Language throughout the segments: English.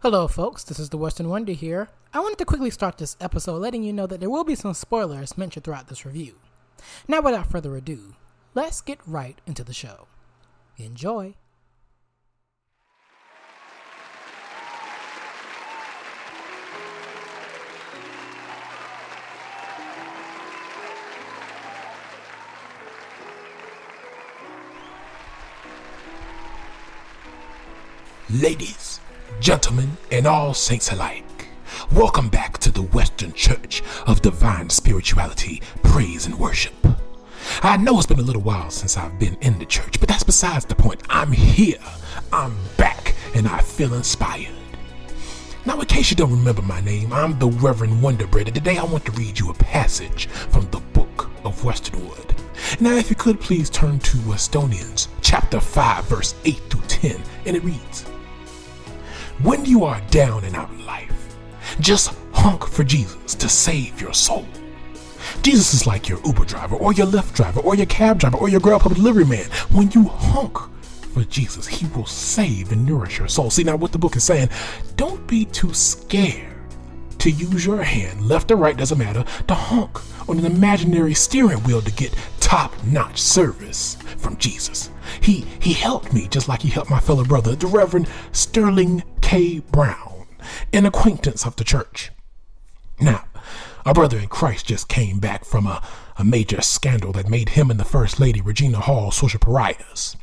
Hello folks, this is The Western Wonder here. I wanted to quickly start this episode letting you know that there will be some spoilers mentioned throughout this review. Now without further ado, let's get right into the show. Enjoy! Ladies, gentlemen, and all saints alike, welcome back to the Western Church of Divine Spirituality, Praise and Worship. I know it's been a little while since I've been in the church, but that's besides the point. I'm here, I'm back, and I feel inspired. Now, in case you don't remember my name, I'm the Reverend Wonderbread, and today I want to read you a passage from the Book of Westernwood. Now, if you could please turn to Westonians, chapter 5, verse 8 through 10, and it reads, "When you are down and out of life, just honk for Jesus to save your soul. Jesus is like your Uber driver, or your Lyft driver, or your cab driver, or your Grubhub delivery man. When you honk for Jesus, he will save and nourish your soul." See, now what the book is saying, don't be too scared to use your hand, left or right, doesn't matter, to honk on an imaginary steering wheel to get top-notch service from Jesus. He helped me just like he helped my fellow brother, the Reverend Sterling K. Brown, an acquaintance of the church. Now, our brother in Christ just came back from a major scandal that made him and the First Lady, Regina Hall, social pariahs.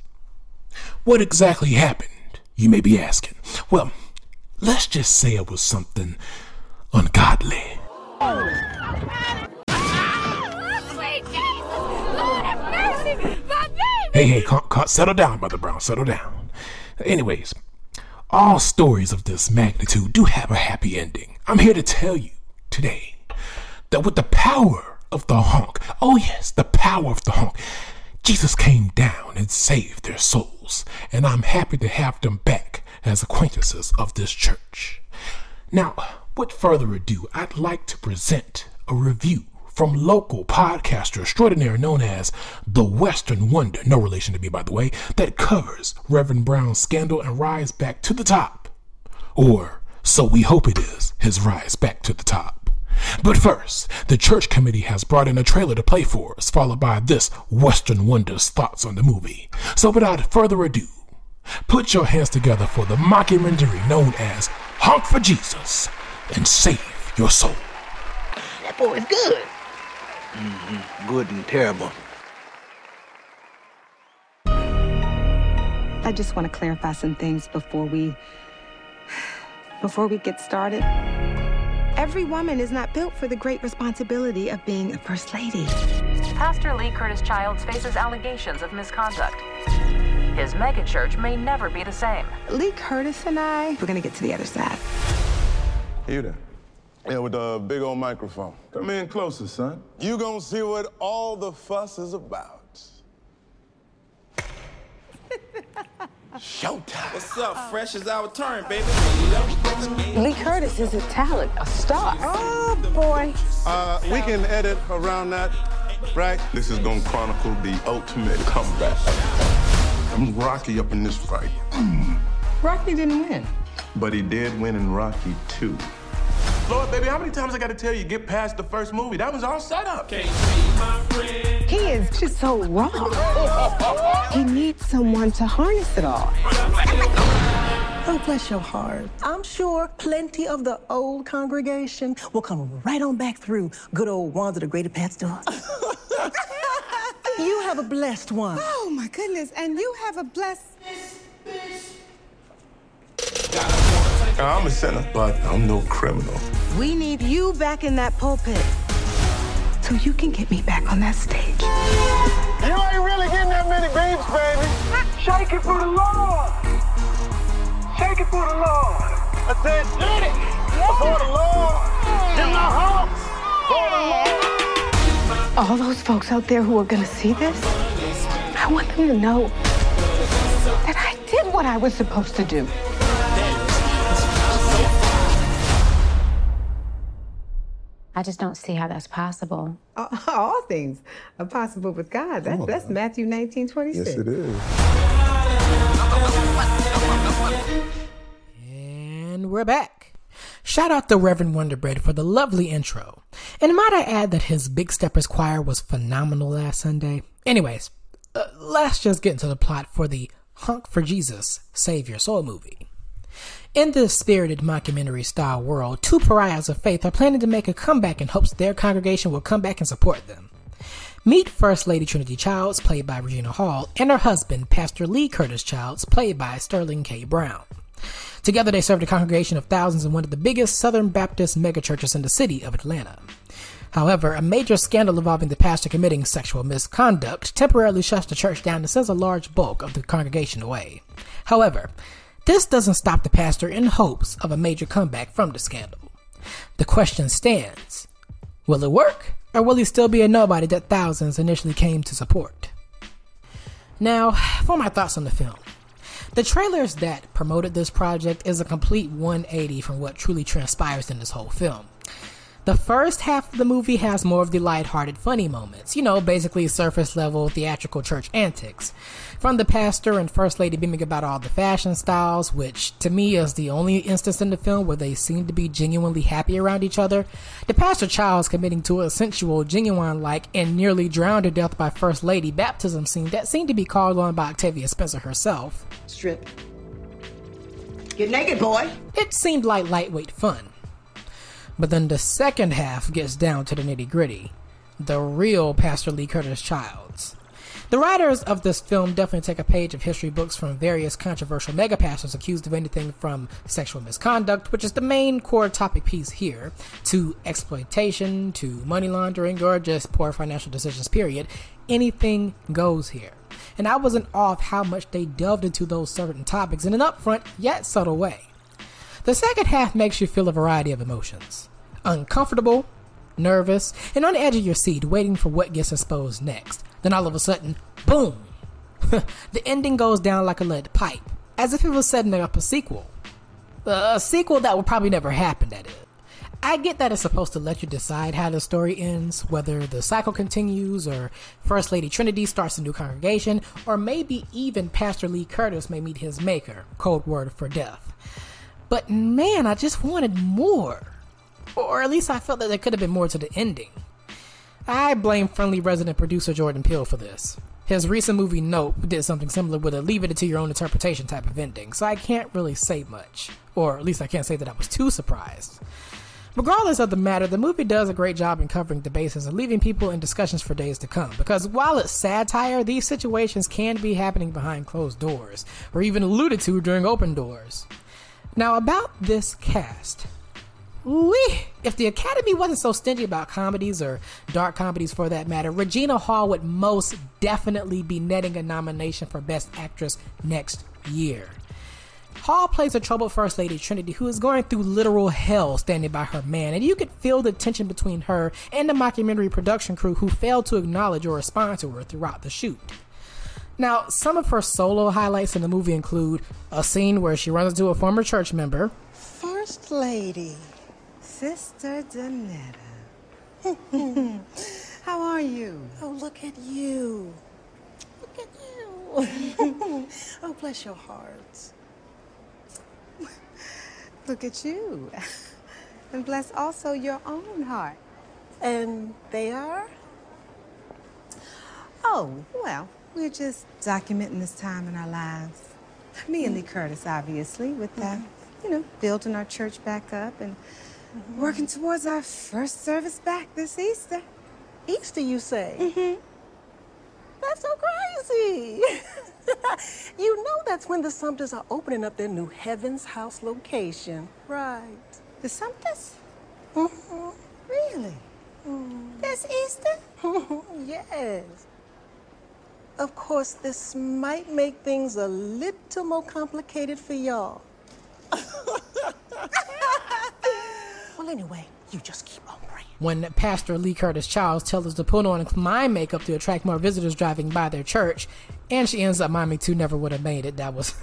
What exactly happened, you may be asking? Well, let's just say it was something ungodly. Hey, settle down, Mother Brown, settle down. Anyways, all stories of this magnitude do have a happy ending. I'm here to tell you today that with the power of the honk, oh yes, the power of the honk, Jesus came down and saved their souls, and I'm happy to have them back as acquaintances of this church. Now, with further ado, I'd like to present a review from local podcaster extraordinaire known as The Western Wonder, no relation to me by the way, that covers Reverend Brown's scandal and rise back to the top. Or, so we hope it is, his rise back to the top. But first, the church committee has brought in a trailer to play for us, followed by this Western Wonder's thoughts on the movie. So without further ado, put your hands together for the mockumentary known as Honk for Jesus and Save Your Soul. That boy is good. Mm-hmm. Good and terrible. I just want to clarify some things before we get started. Every woman is not built for the great responsibility of being a First Lady. Pastor Lee Curtis Childs faces allegations of misconduct. His megachurch may never be the same. Lee Curtis and I, we're going to get to the other side. You there? Yeah, with the big old microphone. Come in closer, son. You gonna see what all the fuss is about. Showtime. What's up? Oh. Fresh is our turn, baby. Lee Curtis is a talent, a star. Oh, boy. We can edit around that, right? This is gonna chronicle the ultimate comeback. I'm Rocky up in this fight. Rocky didn't win. But he did win in Rocky 2. Lord, baby, how many times I gotta tell you, get past the first movie? That was all set up. Can't be my friend. He is just so wrong. He needs someone to harness it all. Oh, bless your heart. I'm sure plenty of the old congregation will come right on back through good old Wanda the Greater Pat's door. You have a blessed one. Oh, my goodness, and you have a blessed... I'm a sinner, but I'm no criminal. We need you back in that pulpit so you can get me back on that stage. You ain't really getting that many babes, baby. Shake it for the Lord. Shake it for the Lord. I said, did it for the Lord. In my house for the Lord. All those folks out there who are going to see this, I want them to know that I did what I was supposed to do. I just don't see how that's possible. All things are possible with God. That's Matthew 19:26. Yes, it is. And we're back. Shout out to Reverend Wonderbread for the lovely intro. And might I add that his Big Steppers choir was phenomenal last Sunday. Anyways, let's just get into the plot for the Honk for Jesus, Save Your Soul movie. In this spirited mockumentary-style world, two pariahs of faith are planning to make a comeback in hopes their congregation will come back and support them. Meet First Lady Trinity Childs, played by Regina Hall, and her husband, Pastor Lee Curtis Childs, played by Sterling K. Brown. Together they served a congregation of thousands in one of the biggest Southern Baptist megachurches in the city of Atlanta. However, a major scandal involving the pastor committing sexual misconduct temporarily shuts the church down and sends a large bulk of the congregation away. However, this doesn't stop the pastor in hopes of a major comeback from the scandal. The question stands, will it work, or will he still be a nobody that thousands initially came to support? Now, for my thoughts on the film. The trailers that promoted this project is a complete 180 from what truly transpires in this whole film. The first half of the movie has more of the lighthearted funny moments, basically surface-level theatrical church antics. From the pastor and First Lady beaming about all the fashion styles, which to me is the only instance in the film where they seem to be genuinely happy around each other, the Pastor Childs committing to a sensual, genuine-like, and nearly drowned to death by First Lady baptism scene that seemed to be called on by Octavia Spencer herself. Strip. Get naked, boy! It seemed like lightweight fun. But then the second half gets down to the nitty-gritty. The real Pastor Lee Curtis Childs. The writers of this film definitely take a page of history books from various controversial megapastors accused of anything from sexual misconduct, which is the main core topic piece here, to exploitation, to money laundering, or just poor financial decisions, period. Anything goes here. And I was in awe of how much they delved into those certain topics in an upfront yet subtle way. The second half makes you feel a variety of emotions. Uncomfortable, nervous, and on the edge of your seat waiting for what gets exposed next. Then all of a sudden, boom! The ending goes down like a lead pipe, as if it was setting up a sequel. A sequel that will probably never happen, that is. I get that it's supposed to let you decide how the story ends, whether the cycle continues, or First Lady Trinity starts a new congregation, or maybe even Pastor Lee Curtis may meet his maker, code word for death. But man, I just wanted more. Or at least I felt that there could have been more to the ending. I blame friendly resident producer Jordan Peele for this. His recent movie Nope did something similar with a leave it to your own interpretation type of ending, so I can't really say much. Or at least I can't say that I was too surprised. Regardless of the matter, the movie does a great job in covering the bases and leaving people in discussions for days to come, because while it's satire, these situations can be happening behind closed doors, or even alluded to during open doors. Now about this cast, if the Academy wasn't so stingy about comedies, or dark comedies for that matter, Regina Hall would most definitely be netting a nomination for Best Actress next year. Hall plays a troubled First Lady Trinity who is going through literal hell standing by her man, and you could feel the tension between her and the mockumentary production crew who failed to acknowledge or respond to her throughout the shoot. Now, some of her solo highlights in the movie include a scene where she runs into a former church member. First Lady, Sister Danetta. How are you? Oh, look at you. Look at you. Oh, bless your hearts. Look at you. And bless also your own heart. And they are? Oh, well. We're just documenting this time in our lives. Me and Lee Curtis, obviously, with that, building our church back up and working towards our first service back this Easter. Easter, you say? Mm-hmm. That's so crazy. That's when the Sumters are opening up their new Heaven's House location. Right. The Sumters? Mm-hmm. Really? Mm. That's Easter? Yes. Of course, this might make things a little more complicated for y'all. Well, anyway, you just keep on praying. When Pastor Lee Curtis Childs tells us to put on my makeup to attract more visitors driving by their church, and she ends up miming Too Never Would Have Made It, that was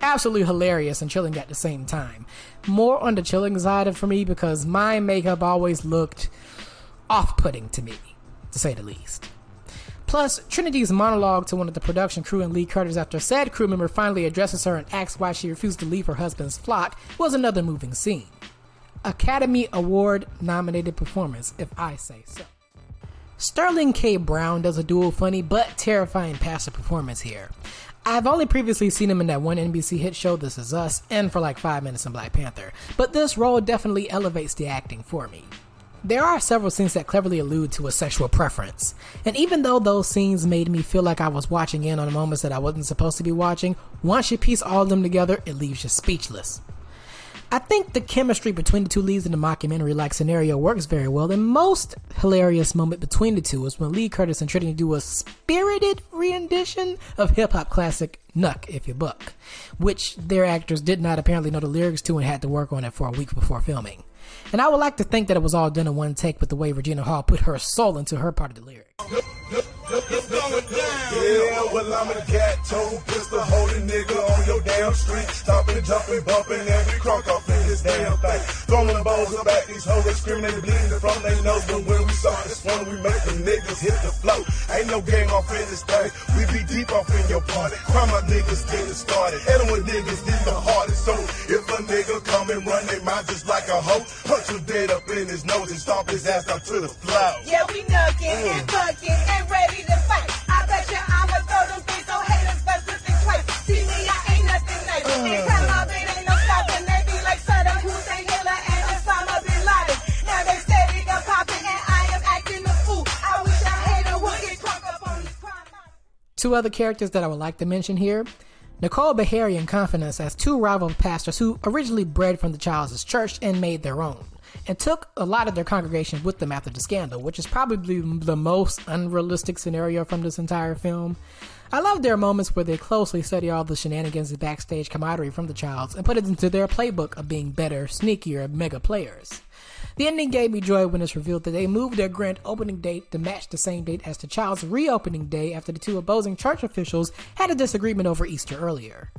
absolutely hilarious and chilling at the same time. More on the chilling side of for me because my makeup always looked off-putting to me, to say the least. Plus, Trinity's monologue to one of the production crew and Lee Curtis after said crew member finally addresses her and asks why she refused to leave her husband's flock was another moving scene. Academy Award nominated performance, if I say so. Sterling K. Brown does a dual funny but terrifying passive performance here. I've only previously seen him in that one NBC hit show, This Is Us, and for like 5 minutes in Black Panther, but this role definitely elevates the acting for me. There are several scenes that cleverly allude to a sexual preference, and even though those scenes made me feel like I was watching in on moments that I wasn't supposed to be watching, once you piece all of them together, it leaves you speechless. I think the chemistry between the two leads in the mockumentary-like scenario works very well. The most hilarious moment between the two is when Lee Curtis and Trinity do a spirited rendition of hip-hop classic Knuck If You Buck, which their actors did not apparently know the lyrics to and had to work on it for a week before filming. And I would like to think that it was all done in one take with the way Regina Hall put her soul into her part of the lyrics. Yeah, well I'm a cat toe pistol holding nigga on your damn street, stopping, jumping, bumping every crock off in this damn thing. Throwing balls up at these hoes, screaming and bleeding from their nose. But when we saw this one, we make them niggas hit the flow. Ain't no game off in this thing, we be deep off in your party. Crime my niggas getting started, and when niggas is the hardest. So if a nigga come and run their mouth just like a hoe, punch him dead up in his nose and stomp his ass out to the floor. Yeah, we knocking and bucking and ready to fight. I bet you I'ma throw them things on haters first with the twice. See me, I ain't nothing nice. They tell my bit ain't no stopping. They be like Saddam Hussein, Hitler, and Osama bin Laden. Now they steady up popping, and I am acting a fool. I wish I had a would get drunk up on these crime. Two other characters that I would like to mention here. Nicole Beharie in Conphidance as two rival pastors who originally bred from the child's church and made their own, and took a lot of their congregation with them after the scandal, which is probably the most unrealistic scenario from this entire film. I love their moments where they closely study all the shenanigans and backstage camaraderie from the childs and put it into their playbook of being better, sneakier, mega players. The ending gave me joy when it's revealed that they moved their grand opening date to match the same date as the child's reopening day after the two opposing church officials had a disagreement over Easter earlier.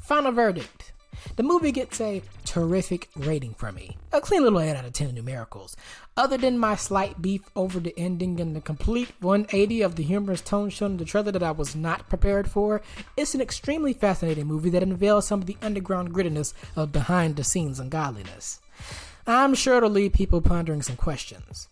Final verdict. The movie gets a terrific rating from me. A clean little 8 out of 10 numericals. Other than my slight beef over the ending and the complete 180 of the humorous tone shown in the trailer that I was not prepared for, it's an extremely fascinating movie that unveils some of the underground grittiness of behind-the-scenes ungodliness. I'm sure it'll leave people pondering some questions.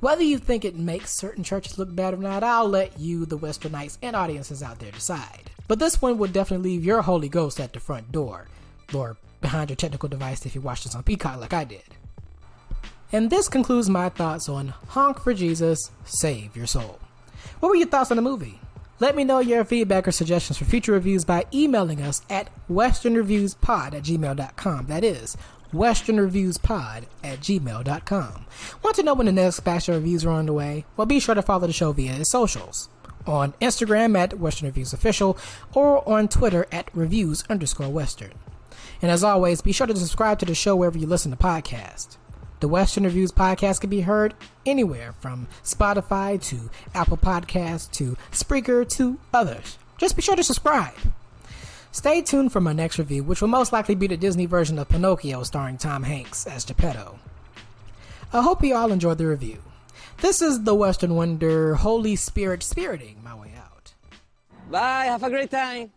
Whether you think it makes certain churches look bad or not, I'll let you, the Westernites, and audiences out there decide. But this one will definitely leave your Holy Ghost at the front door, or behind your technical device if you watch this on Peacock like I did. And this concludes my thoughts on Honk for Jesus, Save Your Soul. What were your thoughts on the movie? Let me know your feedback or suggestions for future reviews by emailing us at westernreviewspod@gmail.com. That is westernreviewspod@gmail.com. Want to know when the next batch of reviews are on the way? Well, be sure to follow the show via its socials. On Instagram at Western Reviews Official, or on Twitter at reviews_Western. And as always, be sure to subscribe to the show wherever you listen to podcasts. The Western Reviews Podcast can be heard anywhere from Spotify to Apple Podcasts to Spreaker to others. Just be sure to subscribe. Stay tuned for my next review, which will most likely be the Disney version of Pinocchio starring Tom Hanks as Geppetto. I hope you all enjoyed the review. This is the Western Wonder, Holy Spirit spiriting my way out. Bye, have a great time.